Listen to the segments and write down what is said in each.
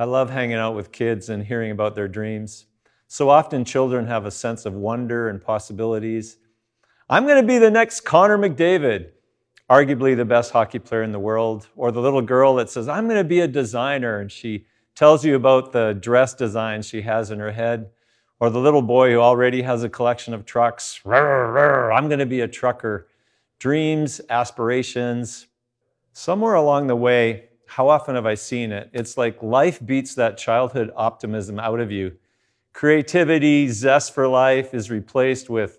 I love hanging out with kids and hearing about their dreams. So often children have a sense of wonder and possibilities. I'm going to be the next Connor McDavid, arguably the best hockey player in the world. Or the little girl that says, I'm going to be a designer, and she tells you about the dress design she has in her head. Or the little boy who already has a collection of trucks. I'm going to be a trucker. Dreams, aspirations. Somewhere along the way, how often have I seen it? It's like life beats that childhood optimism out of you. Creativity, zest for life is replaced with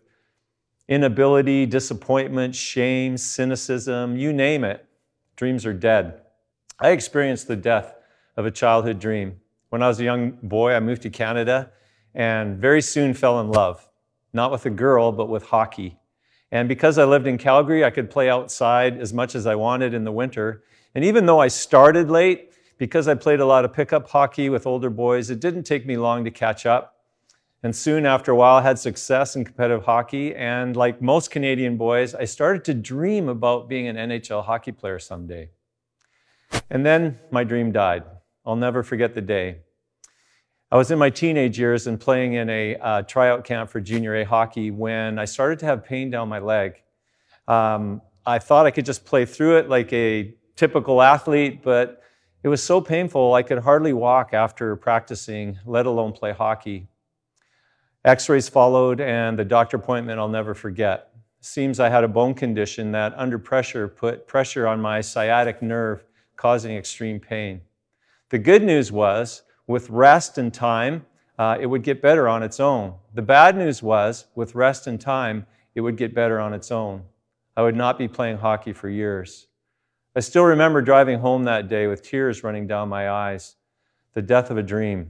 inability, disappointment, shame, cynicism, you name it. Dreams are dead. I experienced the death of a childhood dream. When I was a young boy, I moved to Canada and very soon fell in love. Not with a girl, but with hockey. And because I lived in Calgary, I could play outside as much as I wanted in the winter. And even though I started late, because I played a lot of pickup hockey with older boys, it didn't take me long to catch up. And soon after a while, I had success in competitive hockey. And like most Canadian boys, I started to dream about being an NHL hockey player someday. And then my dream died. I'll never forget the day. I was in my teenage years and playing in a tryout camp for junior A hockey when I started to have pain down my leg. I thought I could just play through it like a typical athlete, but it was so painful, I could hardly walk after practicing, let alone play hockey. X-rays followed, and the doctor appointment I'll never forget. Seems I had a bone condition that, under pressure, put pressure on my sciatic nerve, causing extreme pain. The good news was, with rest and time, it would get better on its own. The bad news was, with rest and time, it would get better on its own. I would not be playing hockey for years. I still remember driving home that day with tears running down my eyes. The death of a dream.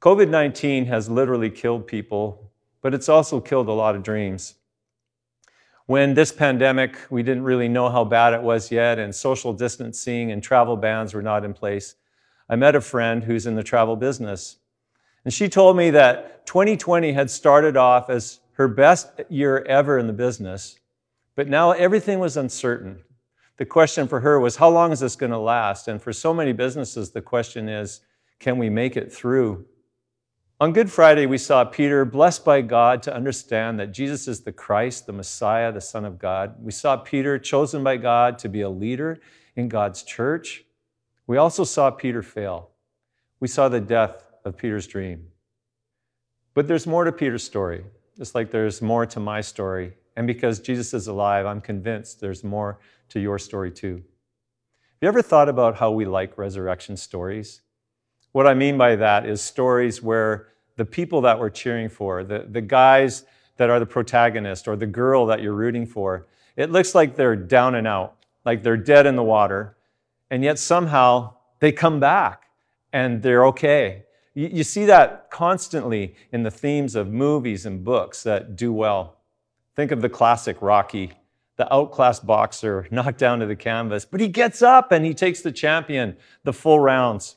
COVID-19 has literally killed people, but it's also killed a lot of dreams. When this pandemic, we didn't really know how bad it was yet, and social distancing and travel bans were not in place, I met a friend who's in the travel business. And she told me that 2020 had started off as her best year ever in the business, but now everything was uncertain. The question for her was, how long is this going to last? And for so many businesses, the question is, can we make it through? On Good Friday, we saw Peter blessed by God to understand that Jesus is the Christ, the Messiah, the Son of God. We saw Peter chosen by God to be a leader in God's church. We also saw Peter fail. We saw the death of Peter's dream. But there's more to Peter's story, just like there's more to my story. And because Jesus is alive, I'm convinced there's more to your story too. Have you ever thought about how we like resurrection stories? What I mean by that is stories where the people that we're cheering for, the guys that are the protagonist or the girl that you're rooting for, it looks like they're down and out, like they're dead in the water, and yet somehow they come back and they're okay. You see that constantly in the themes of movies and books that do well. Think of the classic Rocky, the outclassed boxer knocked down to the canvas, but he gets up and he takes the champion the full rounds.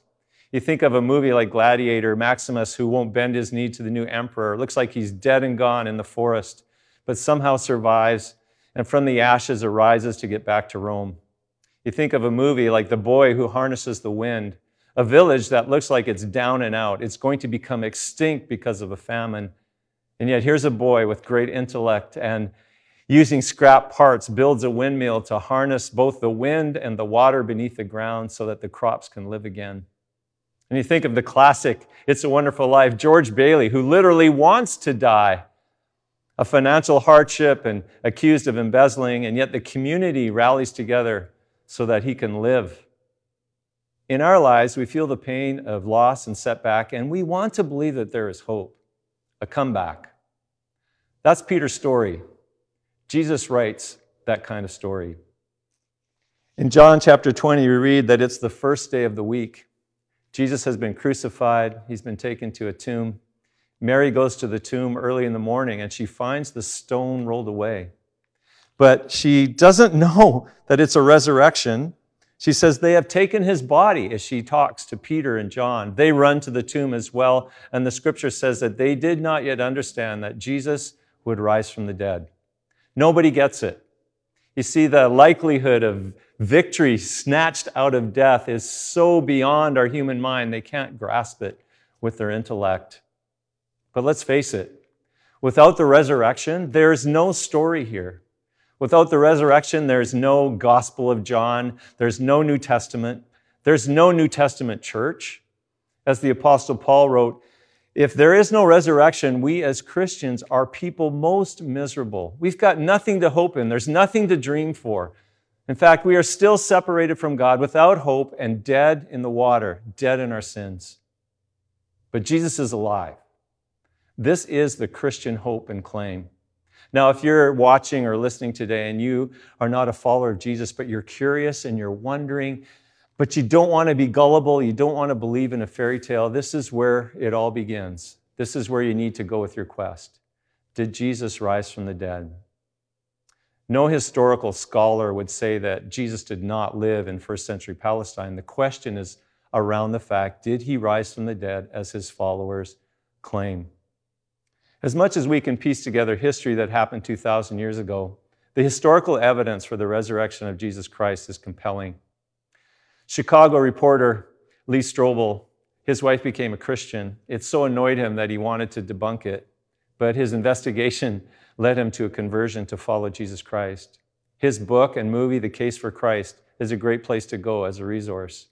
You think of a movie like Gladiator, Maximus, who won't bend his knee to the new emperor, looks like he's dead and gone in the forest, but somehow survives and from the ashes arises to get back to Rome. You think of a movie like The Boy Who Harnesses the Wind, a village that looks like it's down and out. It's going to become extinct because of a famine. And yet here's a boy with great intellect and using scrap parts builds a windmill to harness both the wind and the water beneath the ground so that the crops can live again. And you think of the classic It's a Wonderful Life, George Bailey, who literally wants to die, a financial hardship and accused of embezzling, and yet the community rallies together so that he can live. In our lives, we feel the pain of loss and setback, and we want to believe that there is hope. A comeback. That's Peter's story. Jesus writes that kind of story. In John chapter 20, we read that it's the first day of the week. Jesus has been crucified. He's been taken to a tomb. Mary goes to the tomb early in the morning, and she finds the stone rolled away. But she doesn't know that it's a resurrection. She says, they have taken his body, as she talks to Peter and John. They run to the tomb as well, and the scripture says that they did not yet understand that Jesus would rise from the dead. Nobody gets it. You see, the likelihood of victory snatched out of death is so beyond our human mind, they can't grasp it with their intellect. But let's face it, without the resurrection, there's no story here. Without the resurrection, there's no Gospel of John. There's no New Testament. There's no New Testament church. As the Apostle Paul wrote, if there is no resurrection, we as Christians are people most miserable. We've got nothing to hope in. There's nothing to dream for. In fact, we are still separated from God without hope and dead in the water, dead in our sins. But Jesus is alive. This is the Christian hope and claim. Now, if you're watching or listening today and you are not a follower of Jesus, but you're curious and you're wondering, but you don't want to be gullible, you don't want to believe in a fairy tale, this is where it all begins. This is where you need to go with your quest. Did Jesus rise from the dead? No historical scholar would say that Jesus did not live in first century Palestine. The question is around the fact, did he rise from the dead as his followers claim? As much as we can piece together history that happened 2,000 years ago, the historical evidence for the resurrection of Jesus Christ is compelling. Chicago reporter Lee Strobel, his wife became a Christian. It so annoyed him that he wanted to debunk it, but his investigation led him to a conversion to follow Jesus Christ. His book and movie, The Case for Christ, is a great place to go as a resource.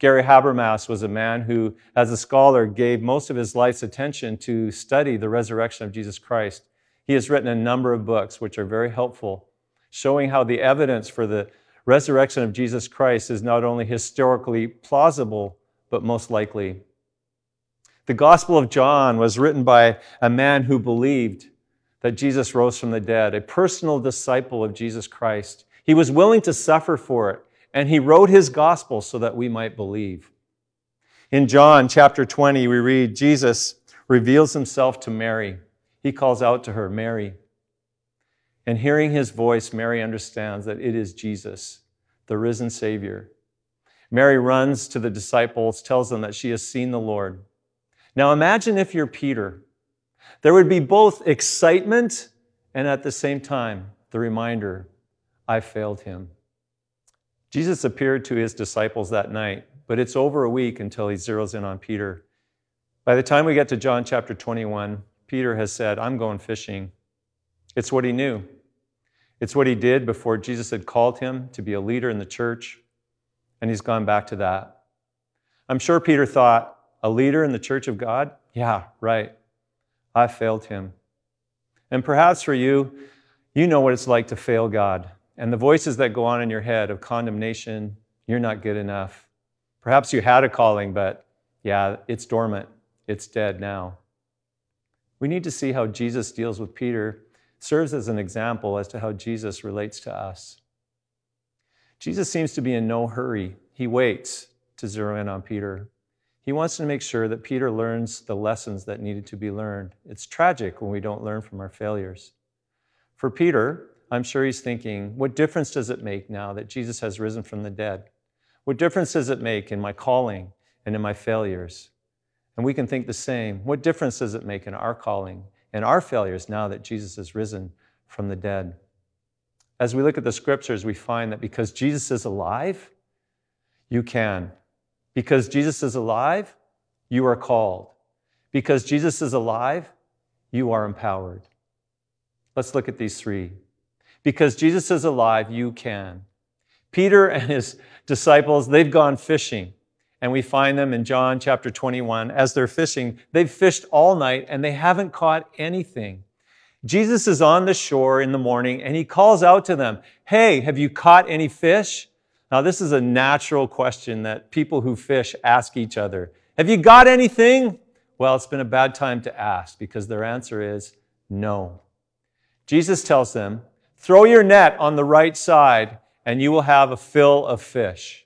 Gary Habermas was a man who, as a scholar, gave most of his life's attention to study the resurrection of Jesus Christ. He has written a number of books which are very helpful, showing how the evidence for the resurrection of Jesus Christ is not only historically plausible, but most likely. The Gospel of John was written by a man who believed that Jesus rose from the dead, a personal disciple of Jesus Christ. He was willing to suffer for it, and he wrote his gospel so that we might believe. In John chapter 20, we read, Jesus reveals himself to Mary. He calls out to her, Mary. And hearing his voice, Mary understands that it is Jesus, the risen Savior. Mary runs to the disciples, tells them that she has seen the Lord. Now imagine if you're Peter. There would be both excitement and at the same time, the reminder, I failed him. Jesus appeared to his disciples that night, but it's over a week until he zeroes in on Peter. By the time we get to John chapter 21, Peter has said, I'm going fishing. It's what he knew. It's what he did before Jesus had called him to be a leader in the church, and he's gone back to that. I'm sure Peter thought, a leader in the church of God? Yeah, right. I failed him. And perhaps for you, you know what it's like to fail God. And the voices that go on in your head of condemnation, you're not good enough. Perhaps you had a calling, but yeah, it's dormant. It's dead now. We need to see how Jesus deals with Peter, serves as an example as to how Jesus relates to us. Jesus seems to be in no hurry. He waits to zero in on Peter. He wants to make sure that Peter learns the lessons that needed to be learned. It's tragic when we don't learn from our failures. For Peter, I'm sure he's thinking, what difference does it make now that Jesus has risen from the dead? What difference does it make in my calling and in my failures? And we can think the same. What difference does it make in our calling and our failures now that Jesus has risen from the dead? As we look at the scriptures, we find that because Jesus is alive, you can. Because Jesus is alive, you are called. Because Jesus is alive, you are empowered. Let's look at these three. Because Jesus is alive, you can. Peter and his disciples, they've gone fishing. And we find them in John chapter 21. As they're fishing, they've fished all night and they haven't caught anything. Jesus is on the shore in the morning and he calls out to them, hey, have you caught any fish? Now, this is a natural question that people who fish ask each other. Have you got anything? Well, it's been a bad time to ask because their answer is no. Jesus tells them, throw your net on the right side and you will have a fill of fish.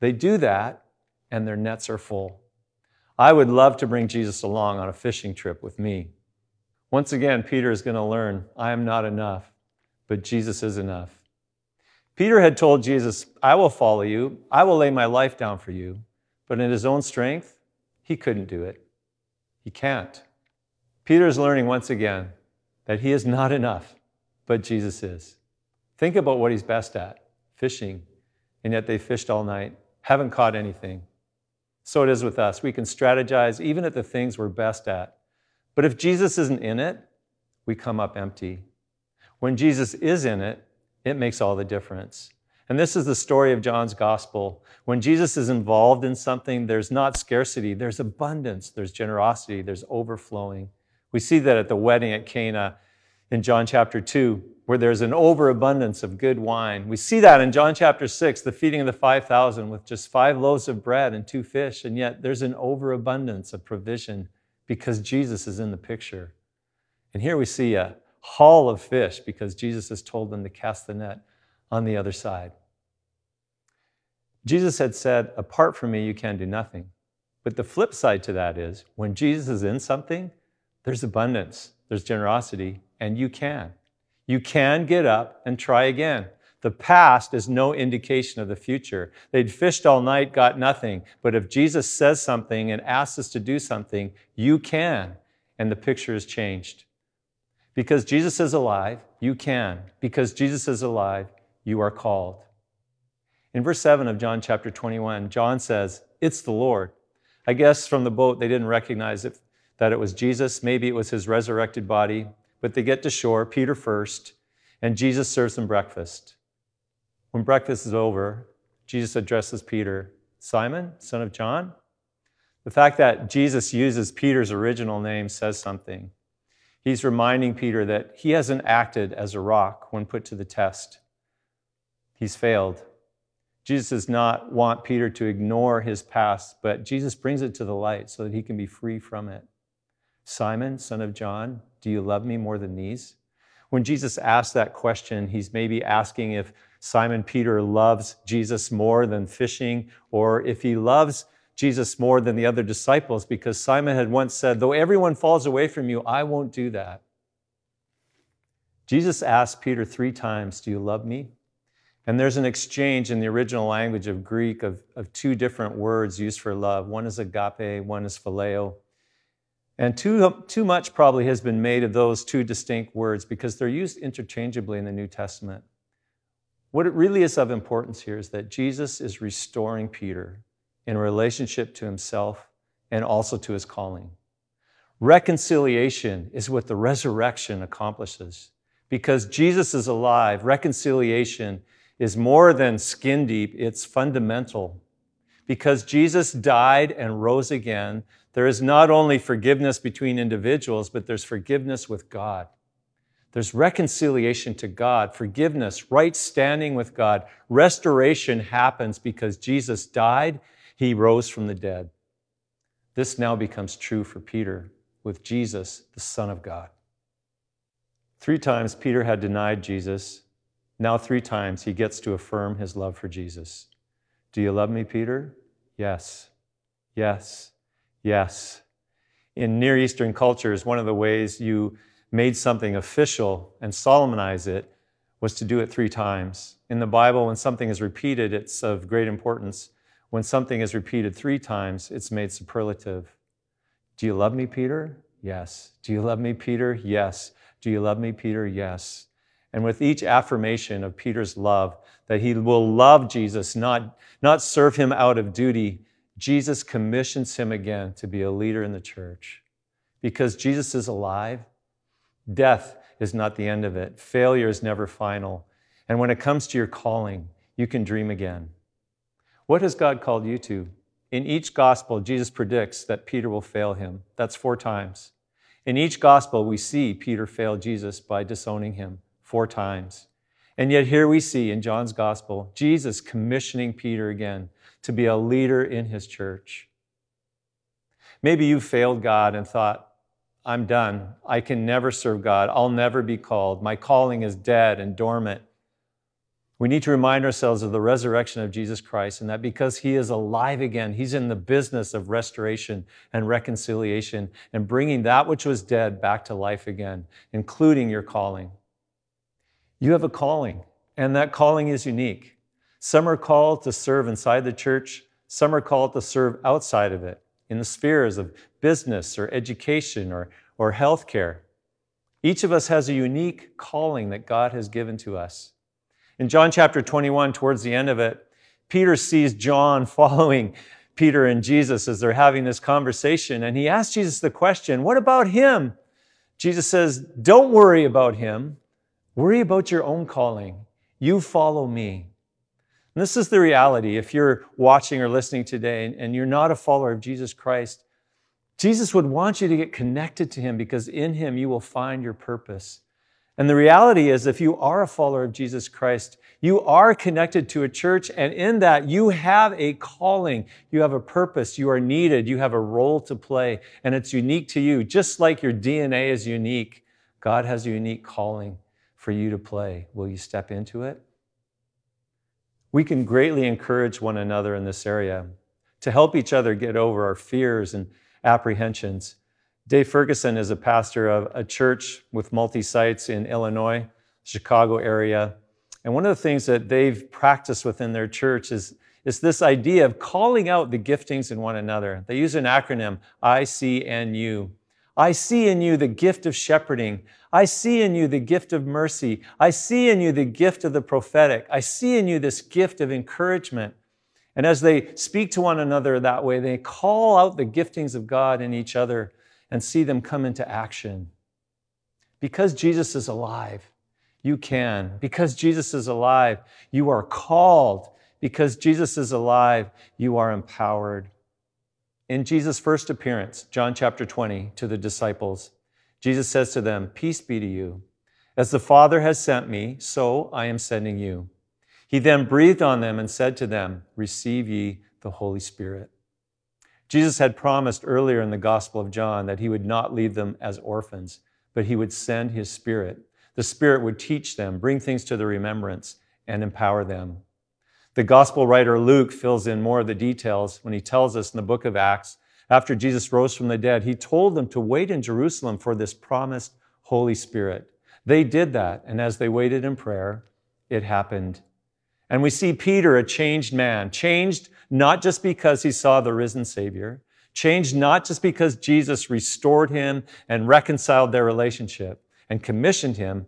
They do that and their nets are full. I would love to bring Jesus along on a fishing trip with me. Once again, Peter is going to learn, I am not enough, but Jesus is enough. Peter had told Jesus, I will follow you. I will lay my life down for you. But in his own strength, he couldn't do it. He can't. Peter is learning once again that he is not enough. But Jesus is. Think about what he's best at, fishing. and yet they fished all night, haven't caught anything. So it is with us. We can strategize even at the things we're best at. But if Jesus isn't in it, we come up empty. When Jesus is in it, it makes all the difference. And this is the story of John's gospel. When Jesus is involved in something, there's not scarcity, there's abundance, there's generosity, there's overflowing. We see that at the wedding at Cana in John chapter 2, where there's an overabundance of good wine. We see that in John chapter 6, the feeding of the 5,000 with just 5 loaves of bread and 2 fish, and yet there's an overabundance of provision because Jesus is in the picture. And here we see a haul of fish because Jesus has told them to cast the net on the other side. Jesus had said, apart from me, you can do nothing. But the flip side to that is, when Jesus is in something, there's abundance, there's generosity, and you can. You can get up and try again. The past is no indication of the future. They'd fished all night, got nothing. But if Jesus says something and asks us to do something, you can. And the picture is changed. Because Jesus is alive, you can. Because Jesus is alive, you are called. In verse 7 of John chapter 21, John says, it's the Lord. I guess from the boat, they didn't recognize it, that it was Jesus. Maybe it was his resurrected body. But they get to shore, Peter first, and Jesus serves them breakfast. When breakfast is over, Jesus addresses Peter, Simon, son of John. The fact that Jesus uses Peter's original name says something. He's reminding Peter that he hasn't acted as a rock when put to the test. He's failed. Jesus does not want Peter to ignore his past, but Jesus brings it to the light so that he can be free from it. Simon, son of John, do you love me more than these? When Jesus asks that question, he's maybe asking if Simon Peter loves Jesus more than fishing, or if he loves Jesus more than the other disciples, because Simon had once said, though everyone falls away from you, I won't do that. Jesus asked Peter 3 times, do you love me? And there's an exchange in the original language of Greek of 2 different words used for love. One is agape, one is phileo. And too much probably has been made of those 2 distinct words because they're used interchangeably in the New Testament. What it really is of importance here is that Jesus is restoring Peter in relationship to himself and also to his calling. Reconciliation is what the resurrection accomplishes. Because Jesus is alive, reconciliation is more than skin deep, it's fundamental. Because Jesus died and rose again, there is not only forgiveness between individuals, but there's forgiveness with God. There's reconciliation to God, forgiveness, right standing with God. Restoration happens because Jesus died, he rose from the dead. This now becomes true for Peter with Jesus, the Son of God. 3 times Peter had denied Jesus. Now 3 times he gets to affirm his love for Jesus. Do you love me, Peter? Yes, yes, yes. In Near Eastern cultures, one of the ways you made something official and solemnize it was to do it 3 times. In the Bible, when something is repeated, it's of great importance. When something is repeated 3 times, it's made superlative. Do you love me, Peter? Yes. Do you love me, Peter? Yes. Do you love me, Peter? Yes. And with each affirmation of Peter's love, that he will love Jesus, not serve him out of duty, Jesus commissions him again to be a leader in the church. Because Jesus is alive, death is not the end of it. Failure is never final. And when it comes to your calling, you can dream again. What has God called you to? In each gospel, Jesus predicts that Peter will fail him. That's 4 times. In each gospel, we see Peter fail Jesus by disowning him 4 times. And yet here we see in John's gospel, Jesus commissioning Peter again to be a leader in his church. Maybe you failed God and thought, I'm done. I can never serve God. I'll never be called. My calling is dead and dormant. We need to remind ourselves of the resurrection of Jesus Christ and that because he is alive again, he's in the business of restoration and reconciliation and bringing that which was dead back to life again, including your calling. You have a calling, and that calling is unique. Some are called to serve inside the church. Some are called to serve outside of it, in the spheres of business or education or healthcare. Each of us has a unique calling that God has given to us. In John chapter 21, towards the end of it, Peter sees John following Peter and Jesus as they're having this conversation, and he asks Jesus the question, what about him? Jesus says, don't worry about him. Worry about your own calling. You follow me. And this is the reality. If you're watching or listening today and you're not a follower of Jesus Christ, Jesus would want you to get connected to him because in him you will find your purpose. And the reality is, if you are a follower of Jesus Christ, you are connected to a church, and in that you have a calling, you have a purpose, you are needed, you have a role to play, and it's unique to you. Just like your DNA is unique, God has a unique calling for you to play. Will you step into it? We can greatly encourage one another in this area to help each other get over our fears and apprehensions. Dave Ferguson is a pastor of a church with multi-sites in Illinois, Chicago area. And one of the things that they've practiced within their church is this idea of calling out the giftings in one another. They use an acronym, I-C-N-U. I see in you the gift of shepherding. I see in you the gift of mercy. I see in you the gift of the prophetic. I see in you this gift of encouragement. And as they speak to one another that way, they call out the giftings of God in each other and see them come into action. Because Jesus is alive, you can. Because Jesus is alive, you are called. Because Jesus is alive, you are empowered. In Jesus' first appearance, John chapter 20, to the disciples, Jesus says to them, "Peace be to you. As the Father has sent me, so I am sending you." He then breathed on them and said to them, "Receive ye the Holy Spirit." Jesus had promised earlier in the Gospel of John that he would not leave them as orphans, but he would send his Spirit. The Spirit would teach them, bring things to their remembrance, and empower them. The Gospel writer Luke fills in more of the details when he tells us in the book of Acts, after Jesus rose from the dead, he told them to wait in Jerusalem for this promised Holy Spirit. They did that, and as they waited in prayer, it happened. And we see Peter, a changed man, changed not just because he saw the risen Savior, changed not just because Jesus restored him and reconciled their relationship and commissioned him.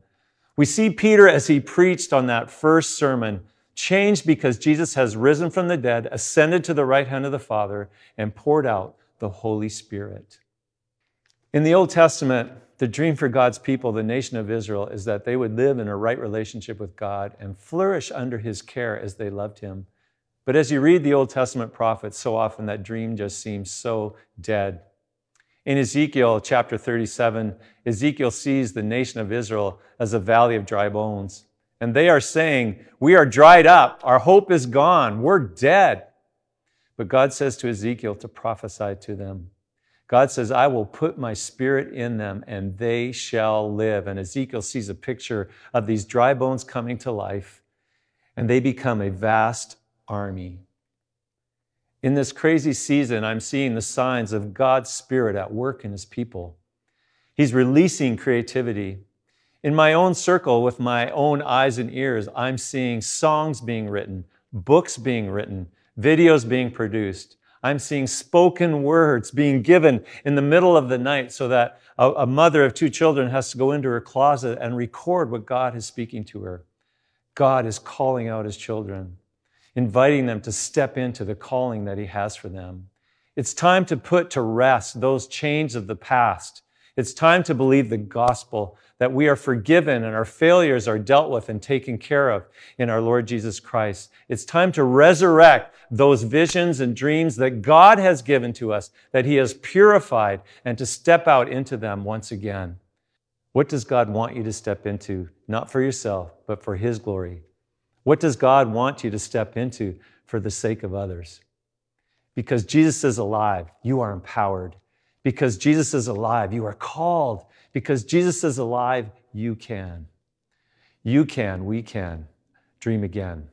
We see Peter as he preached on that first sermon, changed because Jesus has risen from the dead, ascended to the right hand of the Father, and poured out the Holy Spirit. In the Old Testament, the dream for God's people, the nation of Israel, is that they would live in a right relationship with God and flourish under his care as they loved him. But as you read the Old Testament prophets, so often that dream just seems so dead. In Ezekiel chapter 37, Ezekiel sees the nation of Israel as a valley of dry bones. And they are saying, "We are dried up. Our hope is gone. We're dead." But God says to Ezekiel to prophesy to them. God says, "I will put my Spirit in them, and they shall live." And Ezekiel sees a picture of these dry bones coming to life, and they become a vast army. In this crazy season, I'm seeing the signs of God's Spirit at work in his people. He's releasing creativity. In my own circle, with my own eyes and ears, I'm seeing songs being written, books being written, videos being produced. I'm seeing spoken words being given in the middle of the night so that a mother of 2 children has to go into her closet and record what God is speaking to her. God is calling out his children, inviting them to step into the calling that he has for them. It's time to put to rest those chains of the past. It's time to believe the gospel that we are forgiven and our failures are dealt with and taken care of in our Lord Jesus Christ. It's time to resurrect those visions and dreams that God has given to us, that he has purified, and to step out into them once again. What does God want you to step into? Not for yourself, but for his glory. What does God want you to step into for the sake of others? Because Jesus is alive, you are empowered. Because Jesus is alive, you are called. Because Jesus is alive, you can. You can, we can. Dream again.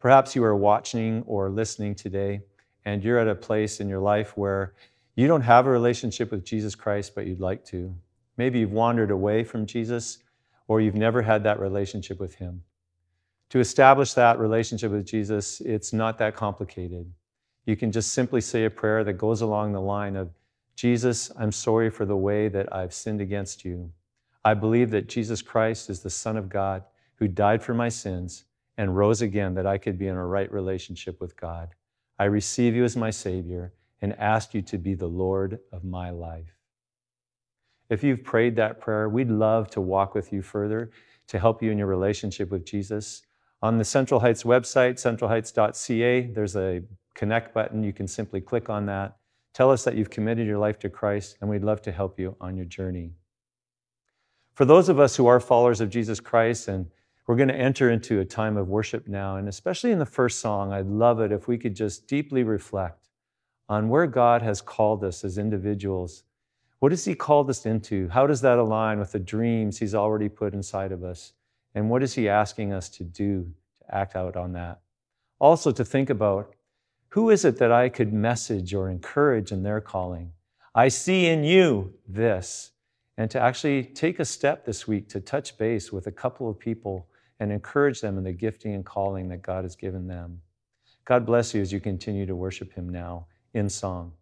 Perhaps you are watching or listening today, and you're at a place in your life where you don't have a relationship with Jesus Christ, but you'd like to. Maybe you've wandered away from Jesus, or you've never had that relationship with him. To establish that relationship with Jesus, it's not that complicated. You can just simply say a prayer that goes along the line of, "Jesus, I'm sorry for the way that I've sinned against you. I believe that Jesus Christ is the Son of God who died for my sins and rose again that I could be in a right relationship with God. I receive you as my Savior and ask you to be the Lord of my life." If you've prayed that prayer, we'd love to walk with you further to help you in your relationship with Jesus. On the Central Heights website, centralheights.ca, there's a connect button. You can simply click on that. Tell us that you've committed your life to Christ, and we'd love to help you on your journey. For those of us who are followers of Jesus Christ, and we're going to enter into a time of worship now, and especially in the first song, I'd love it if we could just deeply reflect on where God has called us as individuals. What has He called us into? How does that align with the dreams He's already put inside of us? And what is He asking us to do to act out on that? Also to think about, who is it that I could message or encourage in their calling? I see in you this. And to actually take a step this week to touch base with a couple of people and encourage them in the gifting and calling that God has given them. God bless you as you continue to worship Him now in song.